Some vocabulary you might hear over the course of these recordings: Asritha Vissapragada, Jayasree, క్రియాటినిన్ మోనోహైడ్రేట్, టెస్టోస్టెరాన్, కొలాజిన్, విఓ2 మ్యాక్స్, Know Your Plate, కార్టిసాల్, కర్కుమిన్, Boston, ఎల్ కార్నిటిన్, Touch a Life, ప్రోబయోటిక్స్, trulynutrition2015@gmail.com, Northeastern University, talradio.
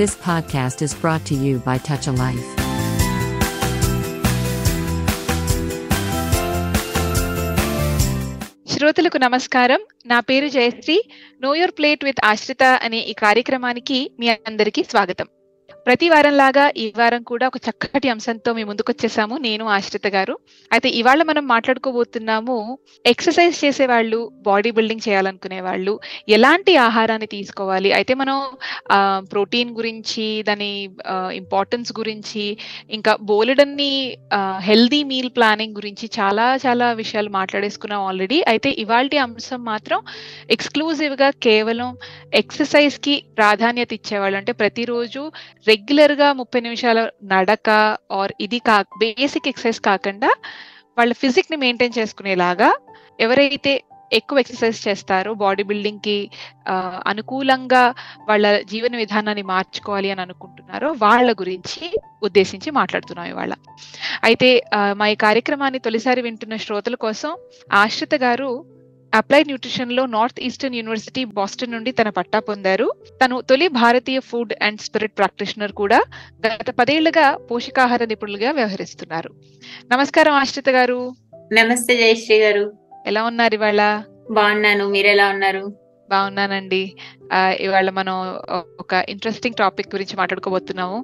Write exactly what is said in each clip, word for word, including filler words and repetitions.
This podcast is brought to you by Touch a Life. శ్రోతలకు నమస్కారం. నా పేరు Jayashree. Know your plate with ఆశ్రిత అనే ఈ కార్యక్రమానికి మీ అందరికీ స్వాగతం. ప్రతి వారంలాగా ఈ వారం కూడా ఒక చక్కటి అంశంతో మీ ముందుకు వచ్చేసాము, నేను ఆశ్రిత గారు. అయితే ఇవాళ మనం మాట్లాడుకోబోతున్నాము ఎక్సర్సైజ్ చేసేవాళ్ళు, బాడీ బిల్డింగ్ చేయాలనుకునే వాళ్ళు ఎలాంటి ఆహారాన్ని తీసుకోవాలి. అయితే మనం ప్రోటీన్ గురించి, దాని ఇంపార్టెన్స్ గురించి, ఇంకా బోలెడన్ని హెల్దీ మీల్ ప్లానింగ్ గురించి చాలా చాలా విషయాలు మాట్లాడేసుకున్నాం ఆల్రెడీ. అయితే ఇవాళ అంశం మాత్రం ఎక్స్క్లూజివ్గా కేవలం ఎక్సర్సైజ్కి ప్రాధాన్యత ఇచ్చేవాళ్ళు, అంటే ప్రతిరోజు రెగ్యులర్ గా ముప్పై నిమిషాల నడక ఆర్ ఇది కా బేసిక్ ఎక్సర్సైజ్ కాకుండా వాళ్ళ ఫిజిక్ ని మెయింటైన్ చేసుకునేలాగా ఎవరైతే ఎక్కువ ఎక్సర్సైజ్ చేస్తారో, బాడీ బిల్డింగ్ కి అనుకూలంగా వాళ్ళ జీవన విధానాన్ని మార్చుకోవాలి అని అనుకుంటున్నారో వాళ్ళ గురించి ఉద్దేశించి మాట్లాడుతున్నాం ఇవాళ. అయితే మా ఈ కార్యక్రమాన్ని తొలిసారి వింటున్న శ్రోతల కోసం ఆశ్రిత గారు అప్లైడ్ న్యూట్రిషన్ లో నార్త్ ఈస్టర్న్ యూనివర్సిటీ బోస్టన్ నుండి తన పట్టా పొందారు. తను తొలి భారతీయ ఫుడ్ అండ్ స్పిరిట్ ప్రాక్టీషనర్ కూడా. గత పదేళ్లుగా పోషకాహార నిపుణులుగా వ్యవహరిస్తున్నారు. నమస్కారం ఆశ్రిత గారు. నమస్తే జయశ్రీ గారు. ఎలా ఉన్నారు ఇవాళ? బాగున్నాను, మీరు ఎలా ఉన్నారు? బాగున్నానండి. ఇవాళ మనం ఒక ఇంట్రెస్టింగ్ టాపిక్ గురించి మాట్లాడుకోబోతున్నాము.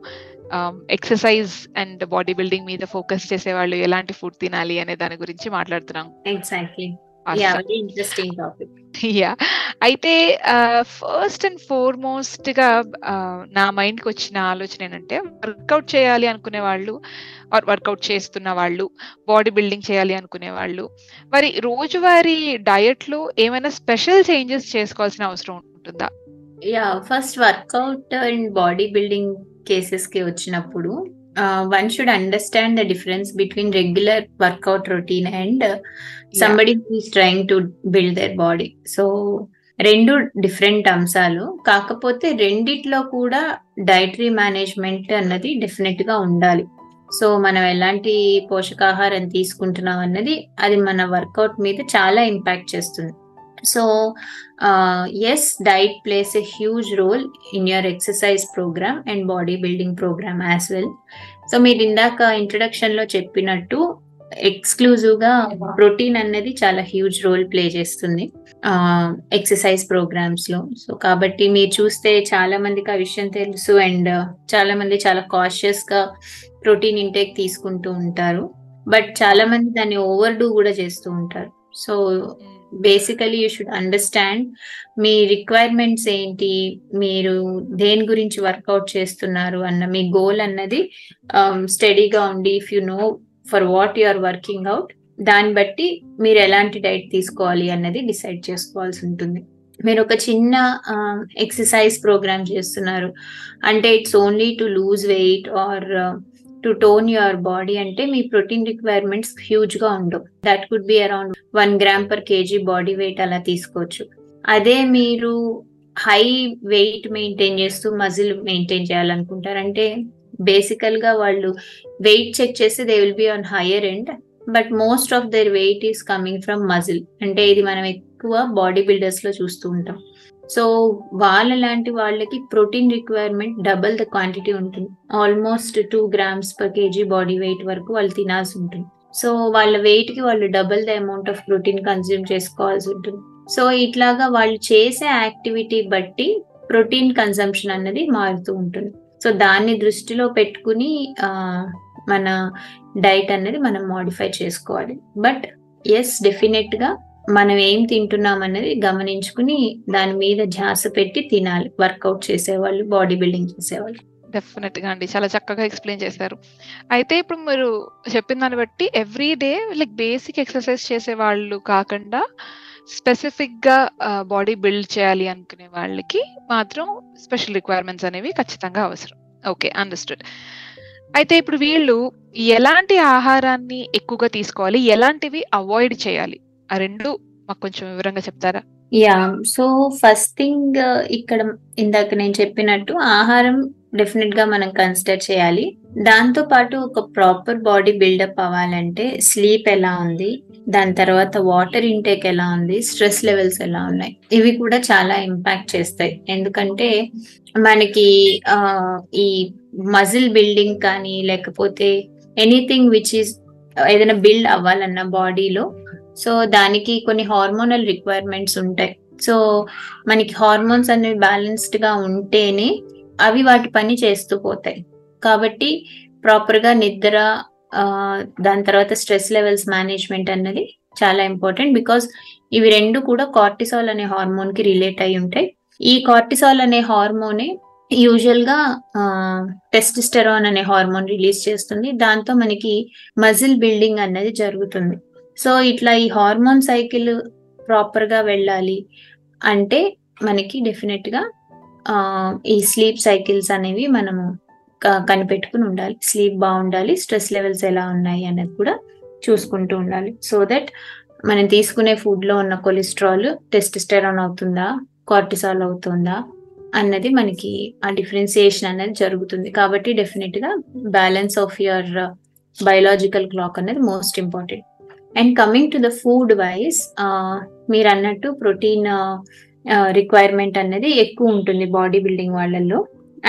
ఎక్సర్సైజ్ అండ్ బాడీ బిల్డింగ్ మీద ఫోకస్ చేసే వాళ్ళు ఎలాంటి ఫుడ్ తినాలి అనే దాని గురించి మాట్లాడుతున్నాం. ఎగ్జాక్ట్లీ. అయితే ఫస్ట్ అండ్ ఫార్మోస్ట్ గా నా మైండ్ కి వచ్చిన ఆలోచన ఏంటంటే, వర్కౌట్ చేయాలి అనుకునే వాళ్ళు, వర్కౌట్ చేస్తున్న వాళ్ళు, బాడీ బిల్డింగ్ చేయాలి అనుకునే వాళ్ళు మరి రోజువారీ డయట్ లో ఏమైనా స్పెషల్ చేంజెస్ చేసుకోవాల్సిన అవసరం ఉంటుందా? Yeah, first workout and body building cases కి వచ్చినప్పుడు Uh, one should understand the difference between regular workout routine and uh, somebody yeah. who is trying to build their body. So, రెండు different అంశాలు. కాకపోతే రెండిట్లో కూడా డైటరీ మేనేజ్మెంట్ అన్నది definite గా ఉండాలి. సో మనం ఎలాంటి పోషకాహారం తీసుకుంటున్నాం అన్నది అది మన వర్కౌట్ మీద చాలా ఇంపాక్ట్ చేస్తుంది. So, uh, yes, diet plays a huge role in your exercise program and bodybuilding program as well. So, మీరు ఇందాక ఇంట్రడక్షన్లో చెప్పినట్టు ఎక్స్క్లూజివ్గా ప్రోటీన్ అనేది చాలా హ్యూజ్ రోల్ ప్లే చేస్తుంది ఎక్సర్సైజ్ ప్రోగ్రామ్స్లో. సో కాబట్టి మీరు చూస్తే చాలా మందికి ఆ విషయం తెలుసు అండ్ చాలా మంది చాలా కాషియస్గా ప్రోటీన్ ఇంటేక్ తీసుకుంటూ ఉంటారు. బట్ చాలా మంది దాన్ని ఓవర్ డూ కూడా చేస్తూ ఉంటారు. So basically you should understand మీ రిక్వైర్మెంట్స్ ఏంటి, మీరు దేని గురించి వర్కౌట్ చేస్తున్నారు అన్న మీ గోల్ అన్నది స్టడీగా ఉండి, if you know for what you are working out, దాన్ని బట్టి మీరు ఎలాంటి డైట్ తీసుకోవాలి అన్నది డిసైడ్ చేసుకోవాల్సి ఉంటుంది. మీరు ఒక చిన్న ఎక్సర్సైజ్ ప్రోగ్రామ్ చేస్తున్నారు అంటే it's only to lose weight or to tone your body ante mee protein requirements huge ga undu, that could be around one gram per kilogram body weight ala teeskochu. Ade meeru high weight maintain chestu muscle maintain cheyal anukuntarante basically ga vallu weight check cheste they will be on higher end, but most of their weight is coming from muscle. Ante idi manam ekkuva body builders lo chustu untam. So వాళ్ళ లాంటి వాళ్ళకి protein requirement double the quantity ఉంటుంది. Almost two grams per KG body weight వరకు వాళ్ళు తినాల్సి ఉంటుంది. So వాళ్ళ వెయిట్కి వాళ్ళు double the amount of protein consume చేసుకోవాల్సి ఉంటుంది. సో ఇట్లాగా వాళ్ళు చేసే యాక్టివిటీ బట్టి ప్రోటీన్ కన్సంప్షన్ అన్నది మారుతూ ఉంటుంది. సో దాన్ని దృష్టిలో పెట్టుకుని మన డైట్ అన్నది మనం మోడిఫై చేసుకోవాలి. బట్ ఎస్, డెఫినెట్గా మనం ఏం తింటున్నాం అనేది గమనించుకుని దాని మీద ధ్యాస పెట్టి తినాలి వర్కౌట్ చేసేవాళ్ళు, బాడీ బిల్డింగ్ చేసేవాళ్ళు. డెఫినెట్ గా అండి, చాలా చక్కగా ఎక్స్ప్లెయిన్ చేశారు. అయితే ఇప్పుడు మీరు చెప్పిన దాన్ని బట్టి every day like basic exercise చేసే వాళ్ళు కాకుండా స్పెసిఫిక్ గా బాడీ బిల్డ్ చేయాలి అనుకునే వాళ్ళకి మాత్రం స్పెషల్ రిక్వైర్మెంట్స్ అనేవి ఖచ్చితంగా అవసరం. Okay, understood. అయితే ఇప్పుడు వీళ్ళు ఎలాంటి ఆహారాన్ని ఎక్కువగా తీసుకోవాలి, ఎలాంటివి అవాయిడ్ చేయాలి, ఆ రెండు మాకు కొంచెం వివరంగా చెప్తారా? యా, సో ఫస్ట్ థింగ్ ఇక్కడ ఇందాక నేను చెప్పినట్టు ఆహారం డెఫినెట్ గా మనం కన్సిడర్ చేయాలి. దాంతో పాటు ఒక ప్రాపర్ బాడీ బిల్డప్ అవ్వాలంటే స్లీప్ ఎలా ఉంది, దాని తర్వాత వాటర్ ఇంటేక్ ఎలా ఉంది, స్ట్రెస్ లెవెల్స్ ఎలా ఉన్నాయి, ఇవి కూడా చాలా ఇంపాక్ట్ చేస్తాయి. ఎందుకంటే మనకి ఈ మజిల్ బిల్డింగ్ కానీ లేకపోతే ఎనీథింగ్ విచ్ ఈస్ ఏదైనా బిల్డ్ అవ్వాలన్న బాడీలో, సో దానికి కొన్ని హార్మోనల్ రిక్వైర్మెంట్స్ ఉంటాయి. సో మనకి హార్మోన్స్ అనేవి బ్యాలెన్స్డ్ గా ఉంటేనే అవి వాటి పని చేస్తూ పోతాయి. కాబట్టి ప్రాపర్ గా నిద్ర, దాని తర్వాత స్ట్రెస్ లెవెల్స్ మేనేజ్మెంట్ అన్నది చాలా ఇంపార్టెంట్. బికాస్ ఇవి రెండు కూడా కార్టిసాల్ అనే హార్మోన్ కి రిలేట్ అయి ఉంటాయి. ఈ కార్టిసాల్ అనే హార్మోనే యూజువల్ గా టెస్టోస్టెరాన్ అనే హార్మోన్ రిలీజ్ చేస్తుంది. దాంతో మనకి మజిల్ బిల్డింగ్ అన్నది జరుగుతుంది. సో ఇట్లా ఈ హార్మోన్ సైకిల్ ప్రాపర్ గా వెళ్ళాలి అంటే మనకి డెఫినెట్ గా ఈ స్లీప్ సైకిల్స్ అనేవి మనము కనిపెట్టుకుని ఉండాలి. స్లీప్ బాగుండాలి, స్ట్రెస్ లెవెల్స్ ఎలా ఉన్నాయి అనేది కూడా చూసుకుంటూ ఉండాలి. సో దట్ మనం తీసుకునే ఫుడ్ లో ఉన్న కొలెస్ట్రాల్ టెస్టోస్టెరాన్ అవుతుందా, కార్టిసాల్ అవుతుందా అన్నది మనకి ఆ డిఫరెన్సియేషన్ అనేది జరుగుతుంది. కాబట్టి డెఫినెట్ గా balance of your biological clock అనేది most important. And coming to the food wise, మీరు అన్నట్టు ప్రోటీన్ రిక్వైర్మెంట్ అనేది ఎక్కువ ఉంటుంది బాడీ బిల్డింగ్ వాళ్ళల్లో.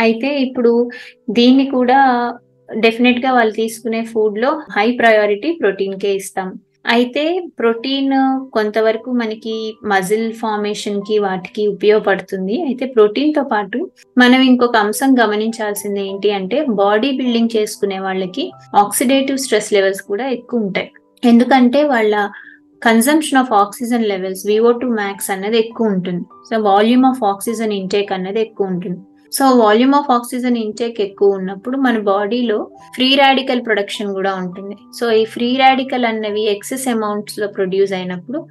అయితే ఇప్పుడు దీన్ని కూడా డెఫినెట్ గా వాళ్ళు తీసుకునే ఫుడ్ లో హై ప్రయారిటీ ప్రోటీన్ కే ఇస్తాం. అయితే ప్రోటీన్ కొంతవరకు మనకి మజిల్ ఫార్మేషన్ కి వాటికి ఉపయోగపడుతుంది. అయితే ప్రోటీన్ తో పాటు మనం ఇంకొక అంశం గమనించాల్సింది ఏంటి అంటే, బాడీ బిల్డింగ్ చేసుకునే వాళ్ళకి ఆక్సిడేటివ్ స్ట్రెస్ లెవెల్స్ కూడా ఎక్కువ ఉంటాయి. ఎందుకంటే వాళ్ళ consumption of oxygen levels విఓ2 మ్యాక్స్ అనేది ఎక్కువ ఉంటుంది. So volume of oxygen intake అనేది ఎక్కువ ఉంటుంది. So volume of oxygen intake ఎక్కువ ఉన్నప్పుడు మన బాడీలో ఫ్రీ రాడికల్ ప్రొడక్షన్ కూడా ఉంటుంది. సో ఈ ఫ్రీ రాడికల్ అన్నవి ఎక్సెస్ అమౌంట్స్ లో ప్రొడ్యూస్ అయినప్పుడు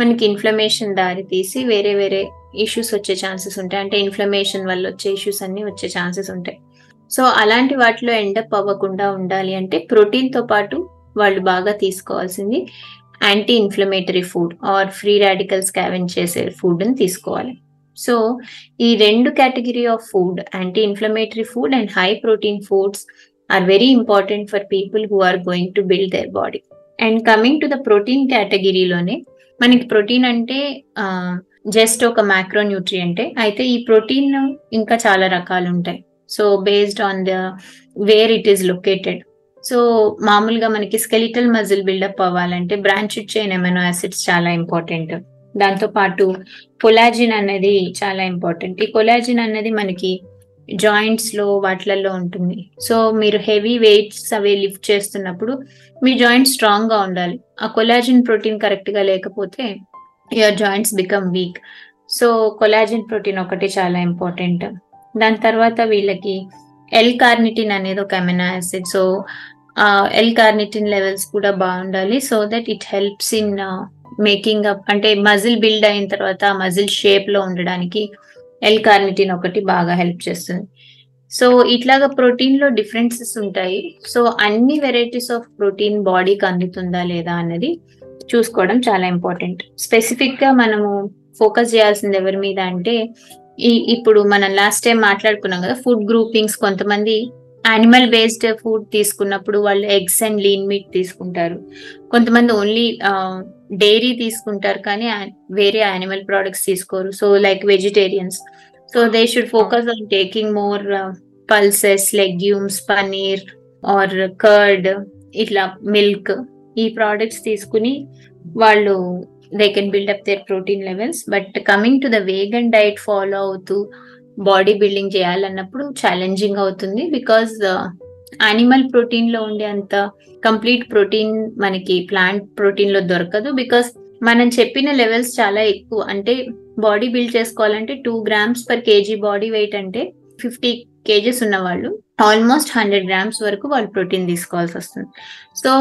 మనకి ఇన్ఫ్లమేషన్ దారి తీసి వేరే వేరే ఇష్యూస్ వచ్చే ఛాన్సెస్ ఉంటాయి. అంటే ఇన్ఫ్లమేషన్ వల్ల వచ్చే ఇష్యూస్ అన్ని వచ్చే ఛాన్సెస్ ఉంటాయి. సో అలాంటి వాటిలో ఎండప్ అవ్వకుండా ఉండాలి అంటే ప్రోటీన్ తో పాటు వాళ్ళు బాగా తీసుకోవాల్సింది anti inflammatory food or free radicals scavenge చేసే ఫుడ్ ని తీసుకోవాలి. సో ఈ రెండు category of food, anti inflammatory food and high protein foods are very important for people who are going to build their body. And coming to the protein కేటగిరీలోనే మనకి protein అంటే just ఒక macro న్యూట్రియంటే. అయితే ఈ protein ఇంకా చాలా రకాలు ఉంటాయి. So based on the where it is located. So మామూలుగా మనకి స్కెలిటల్ మజిల్ బిల్డప్ అవ్వాలంటే బ్రాంచ్డ్ చైన్ ఎమినో యాసిడ్స్ చాలా ఇంపార్టెంట్. దాంతో పాటు కొలాజిన్ అనేది చాలా ఇంపార్టెంట్. ఈ కొలాజిన్ అనేది మనకి జాయింట్స్ లో వాటిలలో ఉంటుంది. సో మీరు హెవీ వెయిట్స్ అవి లిఫ్ట్ చేస్తున్నప్పుడు మీ జాయింట్స్ స్ట్రాంగ్ గా ఉండాలి. ఆ కొలాజిన్ ప్రోటీన్ కరెక్ట్ గా లేకపోతే your joints become weak. So కొలాజిన్ protein ఒకటి చాలా ఇంపార్టెంట్. దాని తర్వాత వీళ్ళకి ఎల్ కార్నిటిన్ అనేది ఒక amino acid. So ఎల్ కార్నిటిన్ levels కూడా బాగుండాలి. So that it helps in making up, అంటే మజిల్ బిల్డ్ అయిన తర్వాత మజిల్ షేప్ లో ఉండడానికి ఎల్ కార్నిటిన్ ఒకటి బాగా హెల్ప్ చేస్తుంది. సో ఇట్లాగా ప్రోటీన్ లో డిఫరెన్సెస్ ఉంటాయి. సో అన్ని వెరైటీస్ ఆఫ్ ప్రోటీన్ బాడీకి అందుతుందా లేదా అనేది చూసుకోవడం చాలా ఇంపార్టెంట్. స్పెసిఫిక్ గా మనము ఫోకస్ చేయాల్సింది ఎవరి మీద అంటే, ఈ ఇప్పుడు మనం లాస్ట్ టైం మాట్లాడుకున్నాం కదా ఫుడ్ గ్రూపింగ్స్. కొంతమంది యానిమల్ బేస్డ్ ఫుడ్ తీసుకున్నప్పుడు వాళ్ళు ఎగ్స్ అండ్ లీన్ మీట్ తీసుకుంటారు. కొంతమంది ఓన్లీ డైరీ తీసుకుంటారు కానీ వేరే యానిమల్ ప్రోడక్ట్స్ తీసుకోరు. So like vegetarians, so they should focus on taking more pulses, legumes, paneer or curd, ఇట్లా మిల్క్, ఈ ప్రోడక్ట్స్ తీసుకుని వాళ్ళు they can build up their protein levels. But coming to the vegan diet follow అవుతూ body building చేయాలన్నప్పుడు challenging అవుతుంది. Because animal protein లో ఉండే అంత కంప్లీట్ ప్రోటీన్ మనకి ప్లాంట్ ప్రోటీన్ లో దొరకదు. బికాస్ మనం చెప్పిన లెవెల్స్ చాలా ఎక్కువ. అంటే బాడీ బిల్డ్ చేసుకోవాలంటే two grams per KG body weight, అంటే ఫిఫ్టీ కేజీస్ ఉన్నవాళ్ళు ఆల్మోస్ట్ హండ్రెడ్ గ్రామ్స్ వరకు వాళ్ళు ప్రోటీన్ తీసుకోవాల్సి వస్తుంది. So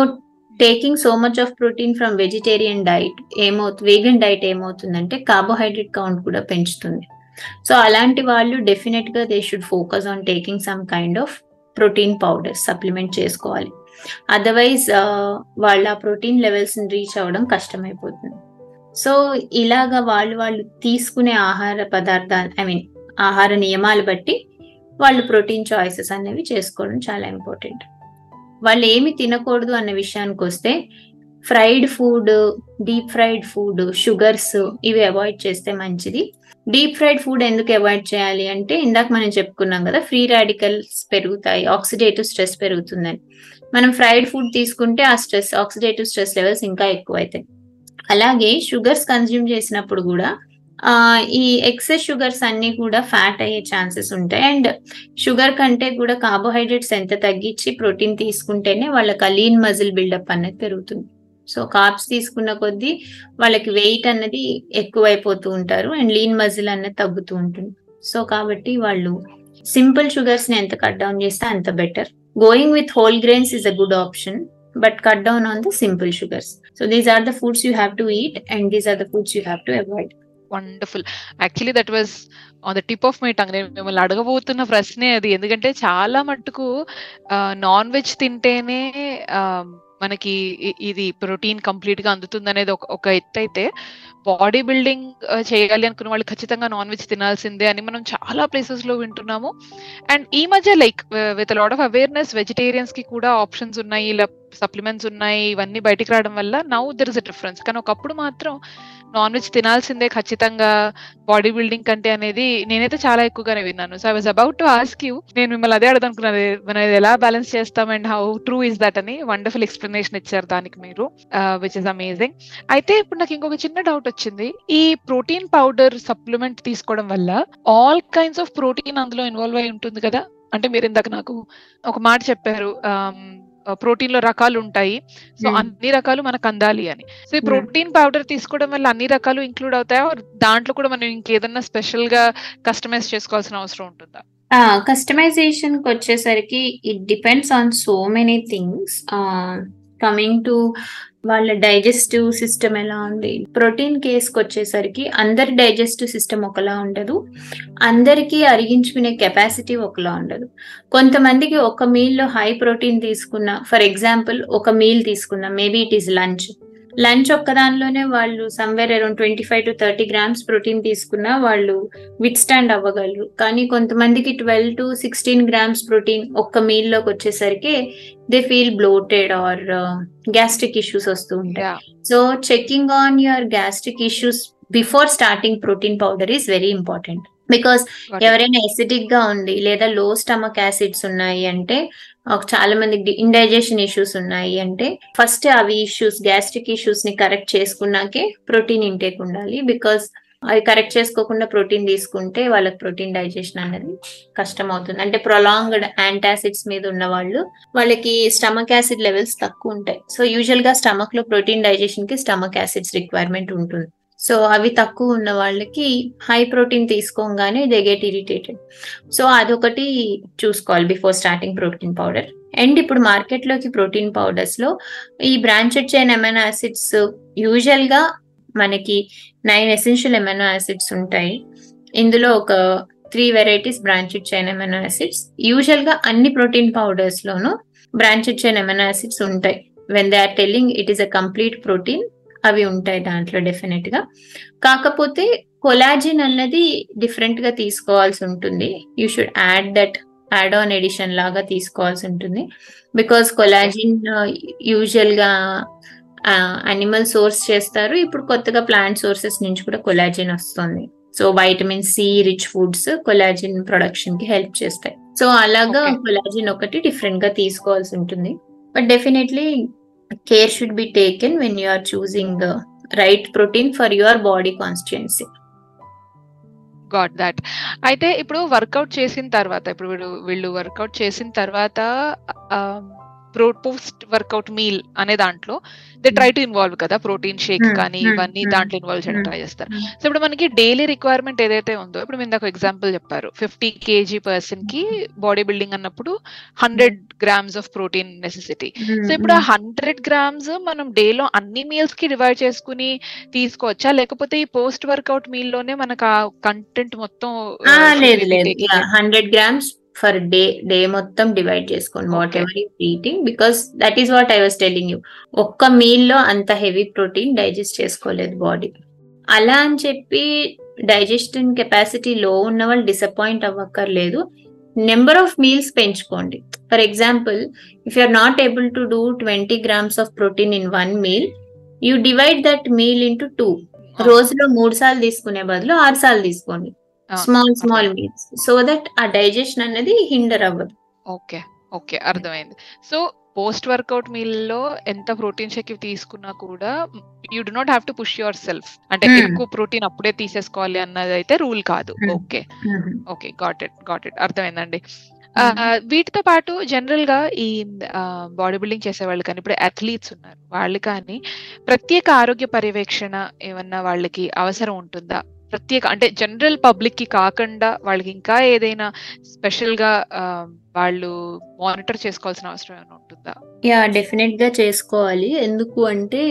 taking so much of protein from vegetarian diet ఏమవుతుంది, vegan diet ఏమవుతుందంటే కార్బోహైడ్రేట్ కౌంట్ కూడా పెంచుతుంది. సో అలాంటి వాళ్ళు డెఫినెట్ గా they should focus on taking some kind of protein powder supplement చేసుకోవాలి. అదర్వైజ్ వాళ్ళ ప్రోటీన్ లెవెల్స్ ని రీచ్ అవ్వడం కష్టమైపోతుంది. సో ఇలాగా వాళ్ళు వాళ్ళు తీసుకునే ఆహార పదార్థాలు, ఐ మీన్ ఆహార నియమాలు బట్టి వాళ్ళు ప్రోటీన్ చాయిసెస్ అనేవి చేసుకోవడం చాలా ఇంపార్టెంట్. వాళ్ళు ఏమి తినకూడదు అన్న విషయానికి వస్తే, fried food, deep fried food, sugars ఇవి అవాయిడ్ చేస్తే మంచిది. డీప్ ఫ్రైడ్ ఫుడ్ ఎందుకు అవాయిడ్ చేయాలి అంటే, ఇందాక మనం చెప్పుకున్నాం కదా ఫ్రీ రాడికల్స్ పెరుగుతాయి, ఆక్సిడేటివ్ స్ట్రెస్ పెరుగుతుందని. మనం ఫ్రైడ్ ఫుడ్ తీసుకుంటే ఆ స్ట్రెస్, ఆక్సిడేటివ్ స్ట్రెస్ లెవెల్స్ ఇంకా ఎక్కువ అవుతాయి. అలాగే షుగర్స్ కన్జ్యూమ్ చేసినప్పుడు కూడా ఈ ఎక్సెస్ షుగర్స్ అన్ని కూడా ఫ్యాట్ అయ్యే ఛాన్సెస్ ఉంటాయి. అండ్ షుగర్ కంటే కూడా కార్బోహైడ్రేట్స్ ఎంత తగ్గించి ప్రోటీన్ తీసుకుంటేనే వాళ్ళకి ఆ లీన్ మజిల్ బిల్డప్ అనేది పెరుగుతుంది. సో కార్బ్స్ తీసుకున్న కొద్దీ వాళ్ళకి వెయిట్ అన్నది ఎక్కువైపోతూ ఉంటారు అండ్ లీన్ మజిల్ అన్నది తగ్గుతూ ఉంటుంది. సో కాబట్టి వాళ్ళు సింపుల్ షుగర్స్ ని ఎంత కట్ డౌన్ చేస్తే అంత better. Going with whole grains is a good option, but cut down on the simple sugars. So these are the foods you have to eat and these are the foods you have to avoid. Wonderful. Actually that was on the tip of my tongue. నేను మిమ్మల్ని అడగబోతున్న ప్రశ్నే అది. ఎందుకంటే చాలా మట్టుకు non veg తింటేనే మనకి ఇది ప్రోటీన్ కంప్లీట్ గా అందుతుంది అనేది ఒక ఎత్తు అయితే, బాడీ బిల్డింగ్ చేయాలి అనుకున్న వాళ్ళు ఖచ్చితంగా నాన్ వెజ్ తినాల్సిందే అని మనం చాలా ప్లేసెస్ లో వింటున్నాము. అండ్ ఈ మధ్య like with lot of awareness vegetarians కి కూడా ఆప్షన్స్ ఉన్నాయి, ఇలా సప్లిమెంట్స్ ఉన్నాయి, ఇవన్నీ బయటికి రావడం వల్ల now there is a difference. కానీ ఒకప్పుడు మాత్రం నాన్ వెజ్ తినాల్సిందే ఖచ్చితంగా బాడీ బిల్డింగ్ కంటే అనేది నేనైతే చాలా ఎక్కువగానే విన్నాను. So I was about to ask you, నేను మిమ్మల్ని అదే అడగనుకున్నాను, మనం ఎలా బ్యాలెన్స్ చేస్తాం and how true is that అని. వండర్ఫుల్ ఎక్స్ప్లెనేషన్ ఇచ్చారు దానికి మీరు, విచ్ ఇస్ అమేజింగ్. అయితే ఇప్పుడు నాకు ఇంకొక చిన్న డౌట్ వచ్చింది. ఈ ప్రోటీన్ పౌడర్ సప్లిమెంట్ తీసుకోవడం వల్ల ఆల్ కైండ్స్ ఆఫ్ ప్రోటీన్ అందులో ఇన్వాల్వ్ అయి ఉంటుంది కదా, అంటే మీరు ఇందాక నాకు ఒక మాట చెప్పారు ప్రోటీన్ లో రకాలు ఉంటాయి, సో అన్ని రకాలు మనకు అందాలి అని. సో ఈ ప్రోటీన్ పౌడర్ తీసుకోవడం వల్ల అన్ని రకాలు ఇంక్లూడ్ అవుతాయా, దాంట్లో కూడా మనం ఇంకేదన్నా స్పెషల్ గా కస్టమైజ్ చేసుకోవాల్సిన అవసరం ఉంటుందా? కస్టమైజేషన్ కి వచ్చేసరికి it depends on so many things. Coming to వాళ్ళ డైజెస్టివ్ సిస్టమ్ ఎలా ఉంది, ప్రోటీన్ కేసుకి వచ్చేసరికి అందరి డైజెస్టివ్ సిస్టమ్ ఒకలా ఉండదు, అందరికీ అరిగించుకునే కెపాసిటీ ఒకలా ఉండదు. కొంతమందికి ఒక మీల్లో హై ప్రోటీన్ తీసుకున్న, ఫర్ ఎగ్జాంపుల్ ఒక మీల్ తీసుకున్నా, maybe it is lunch, lunch ఒక్కదానిలోనే వాళ్ళు somewhere around twenty five to thirty grams protein తీసుకున్నా వాళ్ళు విత్ స్టాండ్ అవ్వగలరు. కానీ కొంతమందికి twelve to sixteen grams protein ఒక్క మీల్లోకి వచ్చేసరికి they feel bloated or gastric issues వస్తూ ఉంటాయి. So checking on your gastric issues before starting protein powder is very important. Because ఎవరైనా ఎసిడిక్ గా ఉంది లేదా లో స్టమక్ యాసిడ్స్ ఉన్నాయి అంటే, చాలా మందికి ఇండైజెషన్ ఇష్యూస్ ఉన్నాయి అంటే, ఫస్ట్ అవి ఇష్యూస్ గ్యాస్ట్రిక్ ఇష్యూస్ ని కరెక్ట్ చేసుకున్నాకే ప్రోటీన్ ఇంటేక్ ఉండాలి. బికాస్ అవి కరెక్ట్ చేసుకోకుండా ప్రోటీన్ తీసుకుంటే వాళ్ళకి ప్రోటీన్ డైజెషన్ అనేది కష్టం అవుతుంది. అంటే ప్రొలాంగ్డ్ యాంటాసిడ్స్ మీద ఉన్న వాళ్ళు, వాళ్ళకి స్టమక్ యాసిడ్ లెవెల్స్ తక్కువ ఉంటాయి. సో యూజువల్ గా స్టమక్ లో ప్రోటీన్ డైజెషన్ కి స్టమక్ యాసిడ్స్ రిక్వైర్మెంట్ ఉంటుంది. సో అవి తక్కువ ఉన్న వాళ్ళకి హై ప్రోటీన్ తీసుకోగానే దే గెట్ ఇరిటేటెడ్. సో అదొకటి చూసుకోవాలి before starting protein powder. And ఇప్పుడు మార్కెట్లోకి ప్రోటీన్ పౌడర్స్ లో ఈ branched chain amino acids, usual గా మనకి నైన్ ఎసెన్షియల్ ఎమైనో యాసిడ్స్ ఉంటాయి, ఇందులో ఒక three varieties branched chain amino acids. Usual గా అన్ని ప్రోటీన్ పౌడర్స్ లోనూ బ్రాంచెడ్ చైన్ ఎమైనో యాసిడ్స్ ఉంటాయి. When they are telling it is a complete protein అవి ఉంటాయి దాంట్లో డెఫినెట్ గా. కాకపోతే కొలాజిన్ అన్నది డిఫరెంట్ గా తీసుకోవాల్సి ఉంటుంది. You should add that, add on addition లాగా తీసుకోవాల్సి ఉంటుంది. బికాస్ కొలాజిన్ యూజువల్ గా అనిమల్ సోర్స్ చేస్తారు, ఇప్పుడు కొత్తగా ప్లాంట్ సోర్సెస్ నుంచి కూడా కొలాజిన్ వస్తుంది. So vitamin C rich foods కొలాజిన్ production కి హెల్ప్ చేస్తాయి. సో అలాగా కొలాజిన్ ఒకటి డిఫరెంట్ గా తీసుకోవాల్సి ఉంటుంది. But definitely care should be taken when you are choosing the right protein for your body constituency. Got that. అయితే ఇప్పుడు వర్కౌట్ చేసిన తర్వాత, ఇప్పుడు వీళ్ళు వీళ్ళు వర్కౌట్ చేసిన తర్వాత పోస్ట్ వర్కౌట్ మీల్ అనే దాంట్లో దే ట్రై టు ఇన్వాల్వ్ కదా ప్రోటీన్ షేక్ కానీ ఇవన్నీ దాంట్లో ఇన్వాల్వ్ చేయడం ట్రై చేస్తారు. సో ఇప్పుడు మనకి డైలీ రిక్వైర్మెంట్ ఏదైతే ఉందో, ఇప్పుడు మీరు నాకు ఎగ్జాంపుల్ చెప్పారు ఫిఫ్టీ కేజీ పర్సన్ కి బాడీ బిల్డింగ్ అన్నప్పుడు hundred grams of protein necessity. So ఇప్పుడు ఆ హండ్రెడ్ గ్రామ్స్ మనం డేలో అన్ని మీల్స్ కి డివైడ్ చేసుకుని తీసుకోవచ్చా, లేకపోతే ఈ పోస్ట్ వర్కౌట్ మీల్ లోనే మనకు ఆ కంటెంట్ మొత్తం? Hundred grams for day, day మొత్తం డివైడ్ చేసుకోండి whatever you eating. Because that is what I was telling you, ఒక్క మీల్లో అంత హెవీ ప్రోటీన్ డైజెస్ట్ చేసుకోలేదు బాడీ. అలా అని చెప్పి డైజెషన్ కెపాసిటీ లో ఉన్న వాళ్ళు డిసప్పాయింట్ అవ్వక్కర్లేదు. నెంబర్ ఆఫ్ మీల్స్ పెంచుకోండి. For example, if you are not able to do twenty grams of protein in one meal, you divide that meal into two. రోజులో మూడు సార్లు తీసుకునే బదులు ఆరు సార్లు తీసుకోండి small small meals, so that ఆ డైజెషన్ అనేది హిండర్ అవ్వదు. ఓకే ఓకే అర్థమైంది. సో పోస్ట్ వర్కౌట్ మీల్ లో ఎంత ప్రోటీన్ షేక్ తీసుకున్నా కూడా you do not have to push yourself, అంటే ఎక్కువ ప్రోటీన్ అప్పుడే తీసేసుకోవాలి అన్నది అయితే రూల్ కాదు. Okay okay got it got it అర్థమైందండి. వీటితో పాటు జనరల్ గా ఈ బాడీ బిల్డింగ్ చేసే వాళ్ళు కానీ, ఇప్పుడు అథ్లీట్స్ ఉన్నారు వాళ్ళు కానీ, ప్రత్యేక ఆరోగ్య పర్యవేక్షణ ఏమన్నా వాళ్ళకి అవసరం ఉంటుందా? ప్రత్యేక అంటే జనరల్ పబ్లిక్ కి కాకుండా వాళ్ళకి ఇంకా ఏదైనా స్పెషల్ గా వాళ్ళు మానిటర్ చేసుకోవాల్సిన అవసరం ఏమైనా ఉంటుందా? యా, డెఫినెట్ గా చేసుకోవాలి. ఎందుకు అంటే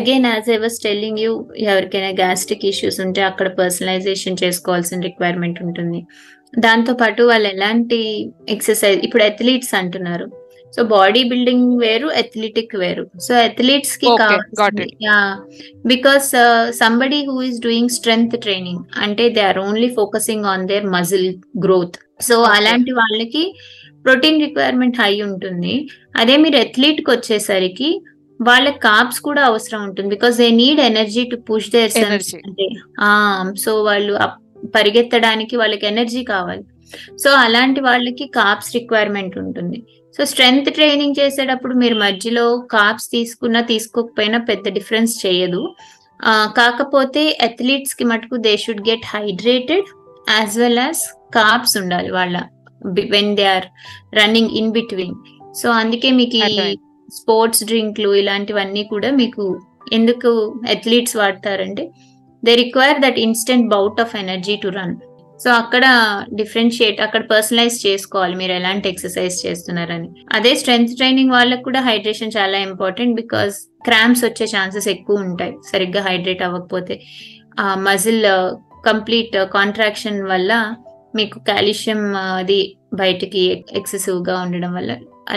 again as I was telling you, ఎవరికైనా గ్యాస్ట్రిక్ ఇష్యూస్ ఉంటే అక్కడ పర్సనలైజేషన్ చేసుకోవాల్సిన రిక్వైర్మెంట్ ఉంటుంది. దాంతోపాటు వాళ్ళు ఎలాంటి ఎక్సర్సైజ్, ఇప్పుడు అథ్లీట్స్ అంటున్నారు, సో బాడీ బిల్డింగ్ వేరు అథ్లెటిక్ వేరు. సో అథ్లీట్స్ కి కావాలి, because somebody who is doing strength training అంటే they are only focusing on their muscle growth. So అలాంటి వాళ్ళకి ప్రోటీన్ రిక్వైర్మెంట్ హై ఉంటుంది. అదే మీరు అథ్లీట్ కి వచ్చేసరికి వాళ్ళకి కార్బ్స్ కూడా అవసరం ఉంటుంది, because they need energy to push their cells. అంటే సో వాళ్ళు పరిగెత్తడానికి వాళ్ళకి ఎనర్జీ కావాలి, సో అలాంటి వాళ్ళకి కార్బ్స్ రిక్వైర్మెంట్ ఉంటుంది. సో స్ట్రెంగ్త్ ట్రైనింగ్ చేసేటప్పుడు మీరు మధ్యలో కార్బ్స్ తీసుకున్నా తీసుకోకపోయినా పెద్ద డిఫరెన్స్ చేయదు. కాకపోతే అథ్లీట్స్ కి మటుకు they should get hydrated as well as carbs ఉండాలి వాళ్ళ when they are running in between. So అందుకే మీకు ఈ స్పోర్ట్స్ డ్రింక్లు ఇలాంటివన్నీ కూడా మీకు ఎందుకు అథ్లీట్స్ వాడతారంటే they require that instant bout of energy to run. So అక్కడ డిఫరెన్షియేట్, అక్కడ పర్సనలైజ్ చేసుకోవాలి మీరు ఎలాంటి ఎక్సర్సైజ్ చేస్తున్నారని. అదే స్ట్రెంగ్త్ ట్రైనింగ్ వాళ్ళకు కూడా హైడ్రేషన్ చాలా ఇంపార్టెంట్, బికాస్ క్రాంప్స్ వచ్చే ఛాన్సెస్ ఎక్కువ ఉంటాయి సరిగ్గా హైడ్రేట్ అవ్వకపోతే. ఆ మజిల్ కంప్లీట్ కాంట్రాక్షన్ వల్ల మీకు కాల్షియం అది బయటికి ఎక్సెసివ్ గా ఉండడం వల్ల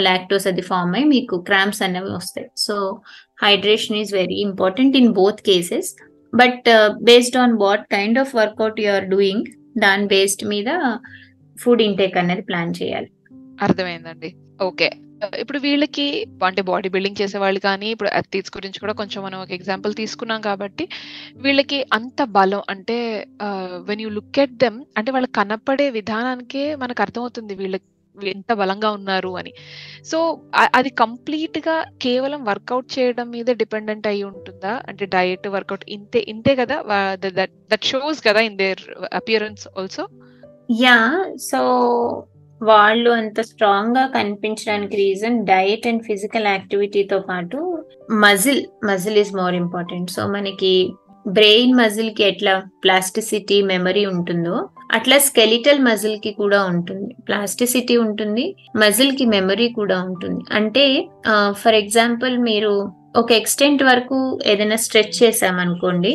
లాక్టోస్ అది ఫామ్ అయ్యి మీకు క్రాంప్స్ అనేవి వస్తాయి. So hydration is very important in both cases, but based on what kind of workout you are doing దాని బేస్డ్ మీద ఫుడ్ ఇంటేక్ అనేది ప్లాన్ చేయాలి. అర్థమైందండి. ఓకే, ఇప్పుడు వీళ్ళకి అంటే బాడీ బిల్డింగ్ చేసే వాళ్ళు కానీ, ఇప్పుడు అథ్లీట్స్ గురించి కూడా కొంచెం మనం ఒక ఎగ్జాంపుల్ తీసుకున్నాం కాబట్టి, వీళ్ళకి అంత బలం అంటే when you look at them అంటే వాళ్ళు కనపడే విధానానికే మనకు అర్థమవుతుంది వీళ్ళకి ఎంత బలంగా ఉన్నారు అని. సో అది కంప్లీట్ గా కేవలం వర్కౌట్ చేయడం మీద డిపెండెంట్ అయి ఉంటుందా? అంటే డైట్ వర్కౌట్ ఇంతే ఇంతే కదా, దట్ షోస్ కదా in their appearance also. Yeah, so వాళ్ళు అంత స్ట్రాంగ్ గా కనిపించడానికి రీజన్ డైట్ అండ్ ఫిజికల్ యాక్టివిటీతో పాటు muscle muscle is more important. So మనకి బ్రెయిన్ మజిల్ కి ఎట్లా ప్లాస్టిసిటీ మెమరీ ఉంటుందో అట్లా స్కెలిటల్ మజిల్ కి కూడా ఉంటుంది. ప్లాస్టిసిటీ ఉంటుంది, మజిల్ కి మెమరీ కూడా ఉంటుంది. అంటే ఫర్ ఎగ్జాంపుల్ మీరు ఒక ఎక్స్టెంట్ వరకు ఏదైనా స్ట్రెచ్ చేసామనుకోండి,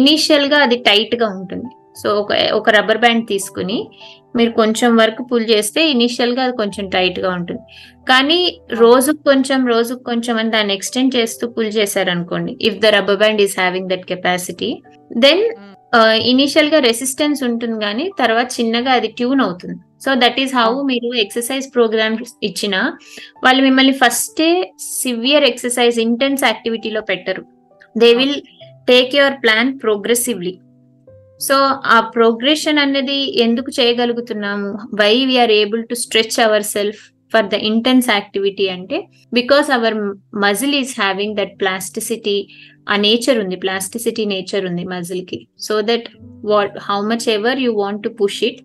ఇనీషియల్ గా అది టైట్ గా ఉంటుంది. సో ఒక ఒక రబ్బర్ బ్యాండ్ తీసుకుని మీరు కొంచెం వరకు పుల్ చేస్తే ఇనీషియల్ గా అది కొంచెం టైట్ గా ఉంటుంది, కానీ రోజుకు కొంచెం రోజుకు కొంచెం అని దాన్ని ఎక్స్టెండ్ చేస్తూ పుల్ చేశారనుకోండి, if the rubber band is having that capacity, then initial గా రెసిస్టెన్స్ ఉంటుంది కానీ తర్వాత చిన్నగా అది ట్యూన్ అవుతుంది. సో దట్ ఈస్ హౌ మీరు ఎక్సర్సైజ్ ప్రోగ్రామ్స్ ఇచ్చినా వాళ్ళు మిమ్మల్ని ఫస్టే సివియర్ ఎక్సర్సైజ్ ఇంటెన్స్ యాక్టివిటీలో పెట్టరు, they will take your plan progressively. So ఆ ప్రోగ్రెషన్ అనేది ఎందుకు చేయగలుగుతున్నాము, why we are able to stretch our self for the intense activity అంటే because our muscle is having that plasticity, ఆ నేచర్ ఉంది, ప్లాస్టిసిటీ నేచర్ ఉంది మజిల్ కి. So that what how much ever you want to push it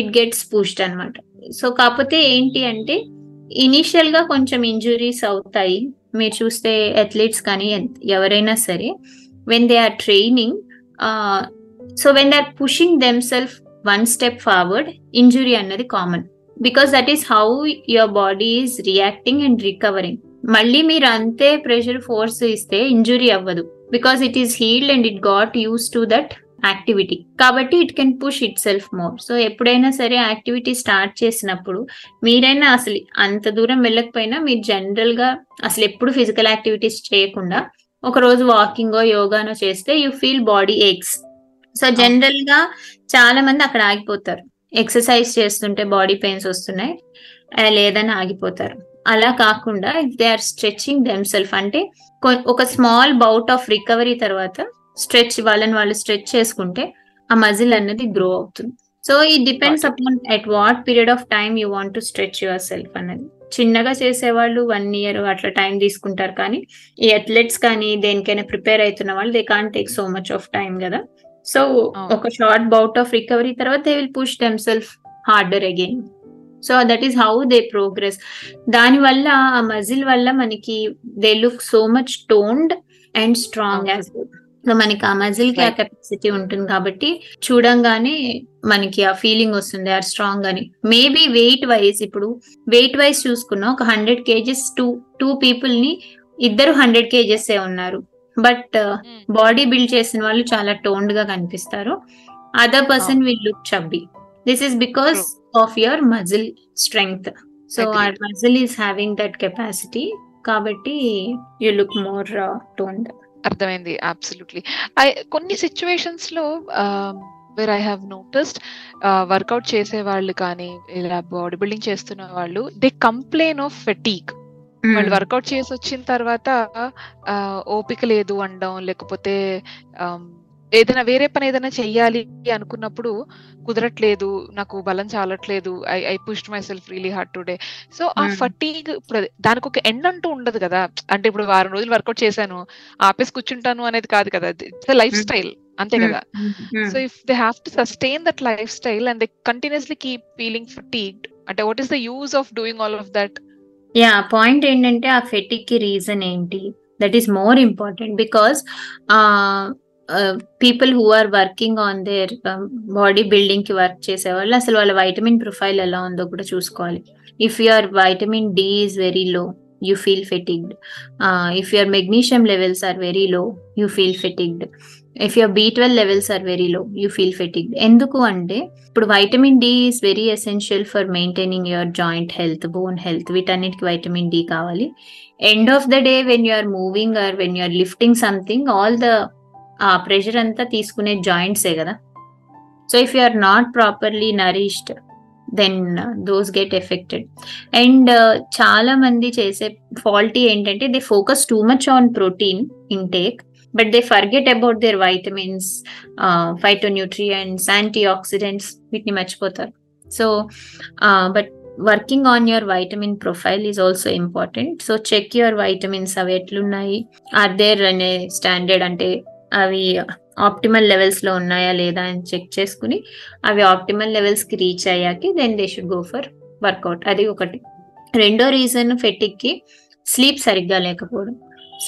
it gets pushed అనమాట. So కాకపోతే ఏంటి అంటే initial గా కొంచెం ఇంజురీస్ అవుతాయి. మీరు చూస్తే అథ్లీట్స్ కానీ ఎవరైనా సరే when they are training, so when they are pushing themself one step forward, injury అన్నది common, because that is how your body is reacting and recovering. malli meer ante pressure force iste injury avvadu because it is healed and it got used to that activity, kabatti it can push itself more. so eppudaina sare activity start chesinappudu meeraina asli anta dooram vellakapoyina meer general ga asli eppudu physical activities cheyakunda oka roju walking o yoga no cheste you feel body aches. so general ga chaala mandi akkada aagipotaru exercise చేస్తుంటే body pains వస్తున్నాయి లేదని ఆగిపోతారు. అలా కాకుండా if they are stretching themself, అంటే ఒక small bout of recovery తర్వాత stretch వాళ్ళని వాళ్ళు స్ట్రెచ్ చేసుకుంటే ఆ మజిల్ అన్నది గ్రో అవుతుంది. So it depends upon at what period of time you want to stretch yourself అన్నది. చిన్నగా చేసేవాళ్ళు వన్ ఇయర్ అట్లా టైం తీసుకుంటారు, కానీ ఈ అథ్లెట్స్ కానీ దేనికైనా ప్రిపేర్ అవుతున్న వాళ్ళు they can't take so much of time కదా. సో ఒక షార్ట్ బౌట్ ఆఫ్ రికవరీ తర్వాత they will push themself harder again. So that is how they progress. దానివల్ల ఆ మజిల్ వల్ల మనకి they look so much toned and strong as well. So మనకి ఆ muscle కి ఆ కెపాసిటీ ఉంటుంది కాబట్టి చూడంగానే మనకి ఆ ఫీలింగ్ వస్తుంది ఆర్ స్ట్రాంగ్ అని. మేబీ వెయిట్ వైజ్, ఇప్పుడు వెయిట్ వైజ్ చూసుకున్నా ఒక hundred kgs two two people ని ఇద్దరు హండ్రెడ్ కేజెస్ ఏ ఉన్నారు, బట్ బాడీ బిల్డ్ చేసిన వాళ్ళు చాలా టోన్డ్ గా కనిపిస్తారు, other person will look chubby. This is because of your muscle strength. So our muscle is having that capacity, కాబట్టి యు లుక్ మోర్ టోన్డ్. అర్థమైంది. అబ్సల్యూట్లీ. కొన్ని సిచ్యువేషన్స్ లో where I have noticed uh, workout చేసే వాళ్ళు కానీ ఇలా body building చేస్తున్న వాళ్ళు they complain of fatigue. వాళ్ళు వర్కౌట్ చేసి వచ్చిన తర్వాత ఓపిక లేదు అనడం, లేకపోతే ఏదైనా వేరే పని ఏదైనా చెయ్యాలి అనుకున్నప్పుడు కుదరట్లేదు, నాకు బలం చాలట్లేదు, I I pushed myself really hard today. So ఆ ఫటీగ్, దానికి ఒక ఎండ్ అంటూ ఉండదు కదా. అంటే ఇప్పుడు వారం రోజులు వర్కౌట్ చేశాను ఆపేసి కూర్చుంటాను అనేది కాదు కదా, ఇట్స్ లైఫ్ స్టైల్ అంతే కదా. So if they have to sustain that lifestyle and they continuously keep feeling fatigued, అంటే what is the use of doing all of that? Yeah, point ఏంటంటే ఆ ఫెటిక్ కి రీజన్ ఏంటి, that is more important. Because Uh, people who are working on their um, body building ki work chese vallu asalu valla vitamin profile ela undo kuda chusukovali. If your vitamin D is very low, you feel fatigued. Uh, if your magnesium levels are very low, you feel fatigued. If your B twelve levels are very low, you feel fatigued. Enduku ante ippudu vitamin D is very essential for maintaining your joint health, bone health. Vitanitiki vitamin D kavali. End of the day when you are moving or when you are lifting something, all the ఆ pressure అంతా తీసుకునే జాయింట్సే కదా. So if you are not properly nourished then those get affected. And చాలా మంది చేసే faulty ఏంటంటే they focus too much on protein intake, but they forget about their vitamins, phytonutrients, antioxidants, వీటిని మర్చిపోతారు. So but working on your vitamin profile is also important. So check your vitamins, అవి ఎట్లున్నాయి, are there అనే standard, అంటే అవి optimal levels లో ఉన్నాయా లేదా అని చెక్ చేసుకుని అవి ఆప్టిమల్ లెవెల్స్ కి రీచ్ అయ్యాకి then they should go for workout. అది ఒకటి. రెండో రీజన్ ఫెటిక్ కి స్లీప్ సరిగ్గా లేకపోవడం.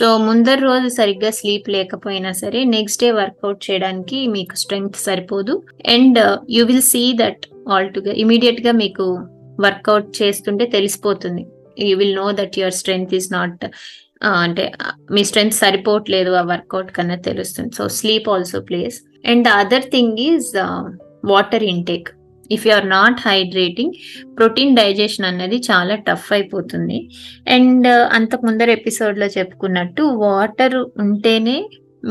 సో ముందర రోజు సరిగ్గా స్లీప్ లేకపోయినా సరే నెక్స్ట్ డే వర్కౌట్ చేయడానికి మీకు స్ట్రెంగ్త్ సరిపోదు. And you will see that all together. Immediate గా మీకు వర్కౌట్ చేస్తుంటే తెలిసిపోతుంది, you will know that your strength is not, అంటే మీ స్ట్రెంత్ సరిపోవట్లేదు ఆ వర్కౌట్ కన్నా తెలుస్తుంది. So sleep also plays. And the other thing is water intake. If you are not hydrating, protein digestion అన్నది చాలా టఫ్ అయిపోతుంది. అండ్ అంతకు ముందర ఎపిసోడ్లో చెప్పుకున్నట్టు వాటర్ ఉంటేనే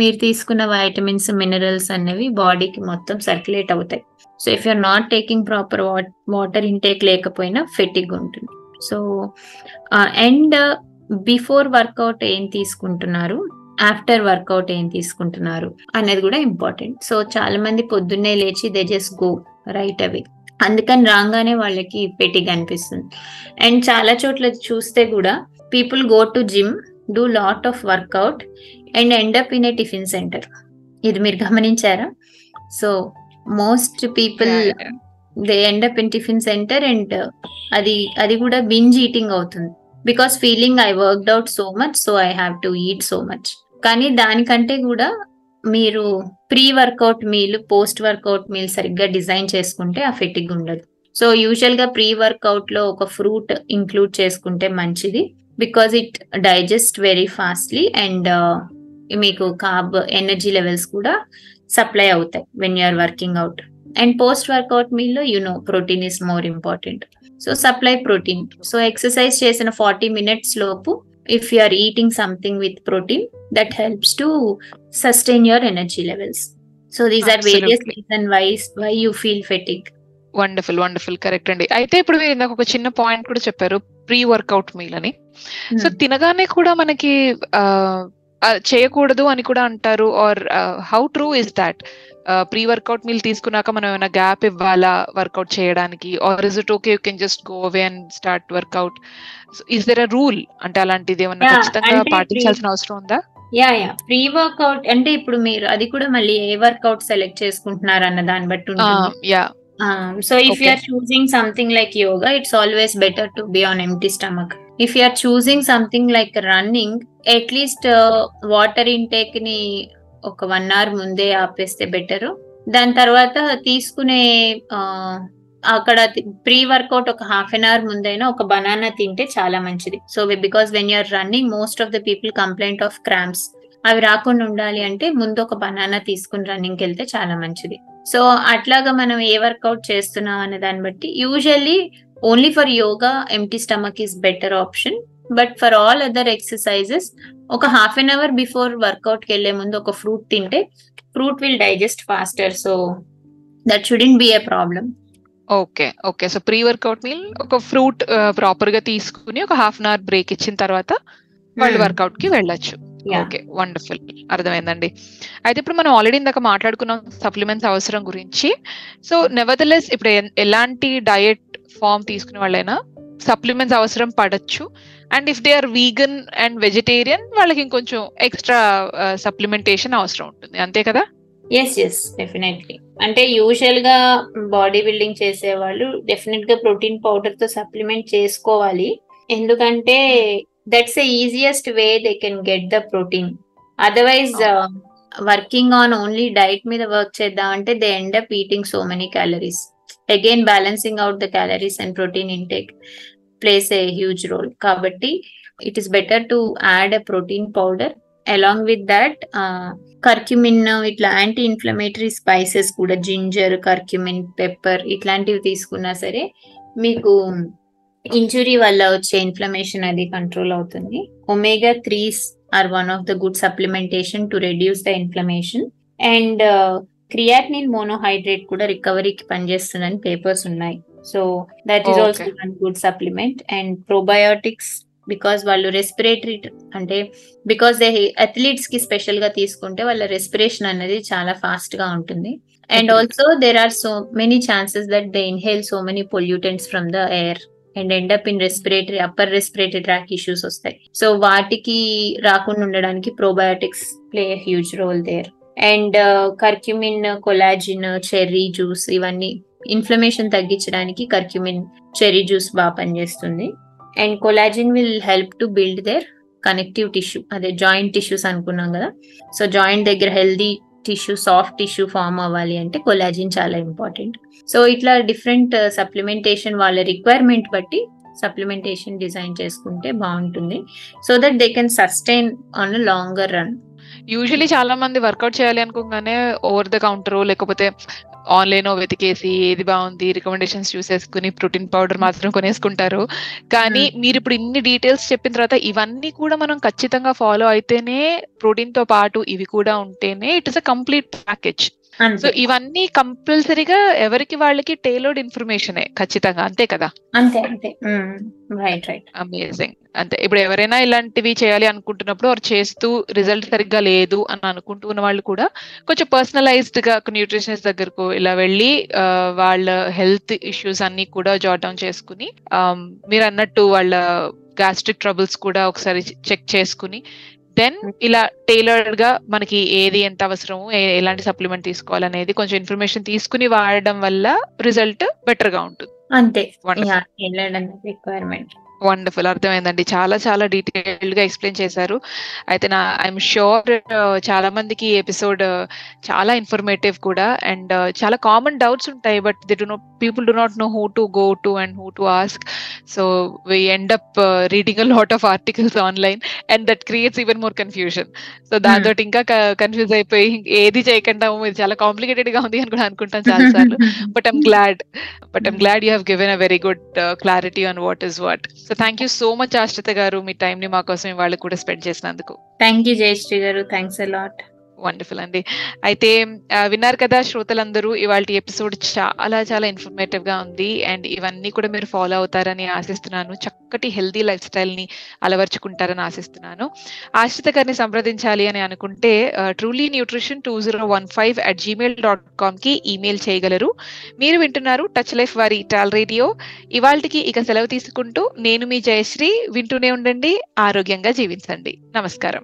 మీరు తీసుకున్న వైటమిన్స్, మినరల్స్ అన్నవి బాడీకి మొత్తం సర్క్యులేట్ అవుతాయి. So if you're not taking proper water intake లేకపోయినా ఫెటిగ్ ఉంటుంది. సో అండ్ బిఫోర్ వర్కౌట్ ఏం తీసుకుంటున్నారు, ఆఫ్టర్ వర్కౌట్ ఏం తీసుకుంటున్నారు అనేది కూడా ఇంపార్టెంట్. సో చాలా మంది పొద్దున్నే లేచి they just go right away, అందుకని రాగానే వాళ్ళకి ఫెటిగ్ అనిపిస్తుంది. అండ్ చాలా చోట్ల చూస్తే కూడా people go to gym, do lot of workout and end up in a tiffin centre. ఇది మీరు గమనించారా? So most people they end up in tiffin centre and అది అది కూడా బింజ్ ఈటింగ్ అవుతుంది. Because feeling I worked out so much, so I have to eat so much. కానీ దానికంటే కూడా మీరు pre workout meal, post workout meal సరిగ్గా design చేసుకుంటే ఆ ఫెటిగ్ ఉండదు. సో యూజువల్గా ప్రీ వర్కౌట్లో ఒక ఫ్రూట్ ఇంక్లూడ్ చేసుకుంటే మంచిది, because it digest very fastly and మీకు కార్బ్ ఎనర్జీ లెవెల్స్ కూడా సప్లై అవుతాయి when you're working out. And post workout మీల్లో you know protein is more important. So supply protein. So exercise చేసిన forty minutes లోపు if you are eating something with protein, that helps to sustain your energy levels. So these are various reason wise why you feel fatigue. Wonderful wonderful correct అండి. అయితే ఇప్పుడు మీరు ఇందాక ఒక చిన్న point కూడా చెప్పారు, ప్రీ వర్కౌట్ మీల్ అని. సో తినగానే కూడా మనకి చేయకూడదు అని కూడా అంటారు, or how true is that? Pre workout meal తీసుకున్నాక మనం ఏమైనా గ్యాప్ ఇవ్వాలా వర్కౌట్ చేయడానికి, or is it okay you can just go away and start workout? Is there a rule అంటే అలాంటిది ఏమైనా ఖచ్చితంగా పాటించాల్సిన అవసరం ఉందా? యా యా ప్రీ వర్కౌట్ అంటే ఇప్పుడు మీరు అది కూడా మళ్ళీ ఏ వర్కౌట్ సెలెక్ట్ చేసుకుంటున్నారు అన్న దాన్ని బట్టి ఉంటుంది. Yeah Um, so if okay. you are choosing something like yoga, it's always better to be on empty stomach. If you are choosing something like running, at least uh, water intake ni oka one hour munde aapeste better. Dan tarvata teeskune akada pre workout oka half an hour mundaina oka banana tinte chaala manchidi. So because when you are running, most of the people complain of cramps. అవి రాకుండా ఉండాలి అంటే ముందు ఒక banana తీసుకుని రన్నింగ్కి వెళ్తే చాలా మంచిది. సో అట్లాగా మనం ఏ వర్కౌట్ చేస్తున్నాం అనే దాన్ని బట్టి, usually only for yoga empty stomach is better option, but for all other exercises ఒక హాఫ్ అన్ అవర్ బిఫోర్ వర్కౌట్కి వెళ్లే ముందు ఒక ఫ్రూట్ తింటే fruit will digest faster, so that shouldn't be a problem. Okay okay so pre workout meal ఒక fruit ప్రాపర్గా తీసుకుని ఒక హాఫ్ అన్ అవర్ బ్రేక్ ఇచ్చిన తర్వాత వాళ్ళు వర్కౌట్కి వెళ్ళొచ్చు. ఓకే వండర్ఫుల్, అర్థమైందండి. అయితే ఇప్పుడు మనం ఆల్రెడీ ఇందాక మాట్లాడుకున్నాం సప్లిమెంట్స్ అవసరం గురించి. సో నెవర్దలెస్ ఇప్పుడు ఎలాంటి డయట్ ఫామ్ తీసుకునే వాళ్ళైనా సప్లిమెంట్స్ అవసరం పడచ్చు, and if they are vegan and vegetarian వాళ్ళకి ఇంకొంచెం ఎక్స్ట్రా సప్లిమెంటేషన్ అవసరం ఉంటుంది, అంతే కదా? Yes yes definitely. అంటే యూజువల్ గా బాడీ బిల్డింగ్ చేసేవాళ్ళు డెఫినెట్ గా ప్రోటీన్ పౌడర్ తో సప్లిమెంట్ చేసుకోవాలి, ఎందుకంటే that's the easiest way they can get the protein. Otherwise uh, working on only diet meeda work chedda ante they end up eating so many calories. Again balancing out the calories and protein intake plays a huge role, kabatti it is better to add a protein powder. Along with that uh, curcumin itla anti inflammatory spices kuda, ginger, curcumin, pepper itlantivi teeskunna sare meeku injury వల్ల వచ్చే inflammation అది control అవుతుంది. Omega threes are one of the good supplementation to reduce the inflammation, and క్రియాటినిన్ మోనోహైడ్రేట్ కూడా రికవరీకి పనిచేస్తుందని papers ఉన్నాయి. So that is also one good supplement. And ప్రోబయోటిక్స్ because వాళ్ళు respiratory అంటే బికాస్ దే అథ్లీట్స్ కి special గా తీసుకుంటే వాళ్ళ రెస్పిరేషన్ అనేది చాలా ఫాస్ట్ గా ఉంటుంది. And also there are so many chances that they inhale so many pollutants from the air and end up in respiratory upper respiratory tract issues ostayi, so vaatiki raakunda undadaniki probiotics play a huge role there. And uh, curcumin, collagen, cherry juice ivanni inflammation taggichadaniki curcumin cherry juice ba pani chestundi, and collagen will help to build their connective tissue ade joint tissues anukunnam kada, so joint daggara healthy tissue soft tissue form avvali ante collagen chaala important. So ఇట్లా different supplementation వాళ్ళ requirement బట్టి supplementation design చేసుకుంటే బాగుంటుంది, so that they can sustain on longer run. Usually చాలా మంది workout చేయాలి అనుకోగానే over the counter లేకపోతే ఆన్లైన్ వెతికేసి ఏది బాగుంది రికమెండేషన్స్ చూసేసుకుని ప్రోటీన్ పౌడర్ మాత్రం కొనేసుకుంటారు. కానీ మీరు ఇప్పుడు ఇన్ని డీటెయిల్స్ చెప్పిన తర్వాత ఇవన్నీ కూడా మనం ఖచ్చితంగా ఫాలో అయితేనే, ప్రోటీన్ తో పాటు ఇవి కూడా ఉంటేనే it is a complete package. So ఇవన్నీ కంపల్సరీగా ఎవరికి వాళ్ళకి టైలర్డ్ ఇన్ఫర్మేషన్ ఖచ్చితంగా, అంతే కదా? అంతే అంతే రైట్ రైట్ అమేజింగ్. అంతే ఇప్పుడు ఎవరైనా ఇలాంటివి చేయాలి అనుకుంటున్నప్పుడు వారు చేస్తూ రిజల్ట్ సరిగ్గా లేదు అని అనుకుంటున్న వాళ్ళు కూడా కొంచెం పర్సనలైజ్డ్ గా న్యూట్రిషనిస్ట్ దగ్గరకు ఇలా వెళ్ళి వాళ్ళ హెల్త్ ఇష్యూస్ అన్ని కూడా జాట్ డౌన్ చేసుకుని, మీరు అన్నట్టు వాళ్ళ గ్యాస్ట్రిక్ ట్రబుల్స్ కూడా ఒకసారి చెక్ చేసుకుని దెన్ ఇలా టైలర్డ్ గా మనకి ఏది ఎంత అవసరము ఎలాంటి సప్లిమెంట్ తీసుకోవాలనేది కొంచెం ఇన్ఫర్మేషన్ తీసుకుని వాడడం వల్ల రిజల్ట్ బెటర్ గా ఉంటుంది, అంతే. వండర్ఫుల్, అర్థమైందండి. చాలా చాలా డీటెయిల్డ్ గా ఎక్స్ప్లెయిన్ చేశారు. అయితే నా ఐఎమ్ షూర్ చాలా మందికి ఈ ఎపిసోడ్ చాలా ఇన్ఫర్మేటివ్ కూడా, అండ్ చాలా కామన్ డౌట్స్ ఉంటాయి, but they do not people do not know who to go to and who to ask. So we end up reading a lot of articles online and that creates even more confusion. So దాంతో ఇంకా confuse అయిపోయి ఏది చేయకుండా ఇది చాలా complicated గా ఉంది అని కూడా అనుకుంటాను చాలా సార్లు, but I'm glad but I'm glad you have given a very good clarity on what is what. So thank you so much ఆశ్రిత గారు, మీ టైం ని మా కోసం ఇవాళ కూడా స్పెండ్ చేసినందుకు. థ్యాంక్ యూ జయశ్రీ గారు, థ్యాంక్స్ అ లాట్. వండర్ఫుల్ అండి. అయితే విన్నారు కదా శ్రోతలందరూ, ఇవాళ ఎపిసోడ్ చాలా చాలా ఇన్ఫర్మేటివ్ గా ఉంది అండ్ ఇవన్నీ కూడా మీరు ఫాలో అవుతారని ఆశిస్తున్నాను. చక్కటి హెల్దీ లైఫ్ స్టైల్ ని అలవర్చుకుంటారని ఆశిస్తున్నాను. ఆశ్రిత గారిని సంప్రదించాలి అని అనుకుంటే truly nutrition two zero one five at Gmail dot com కి ఈమెయిల్ చేయగలరు. మీరు వింటున్నారు టచ్ లైఫ్ వారి టాల్ రేడియో. ఇవాళకి ఇక సెలవు తీసుకుంటూ నేను మీ జయశ్రీ. వింటూనే ఉండండి, ఆరోగ్యంగా జీవించండి. నమస్కారం.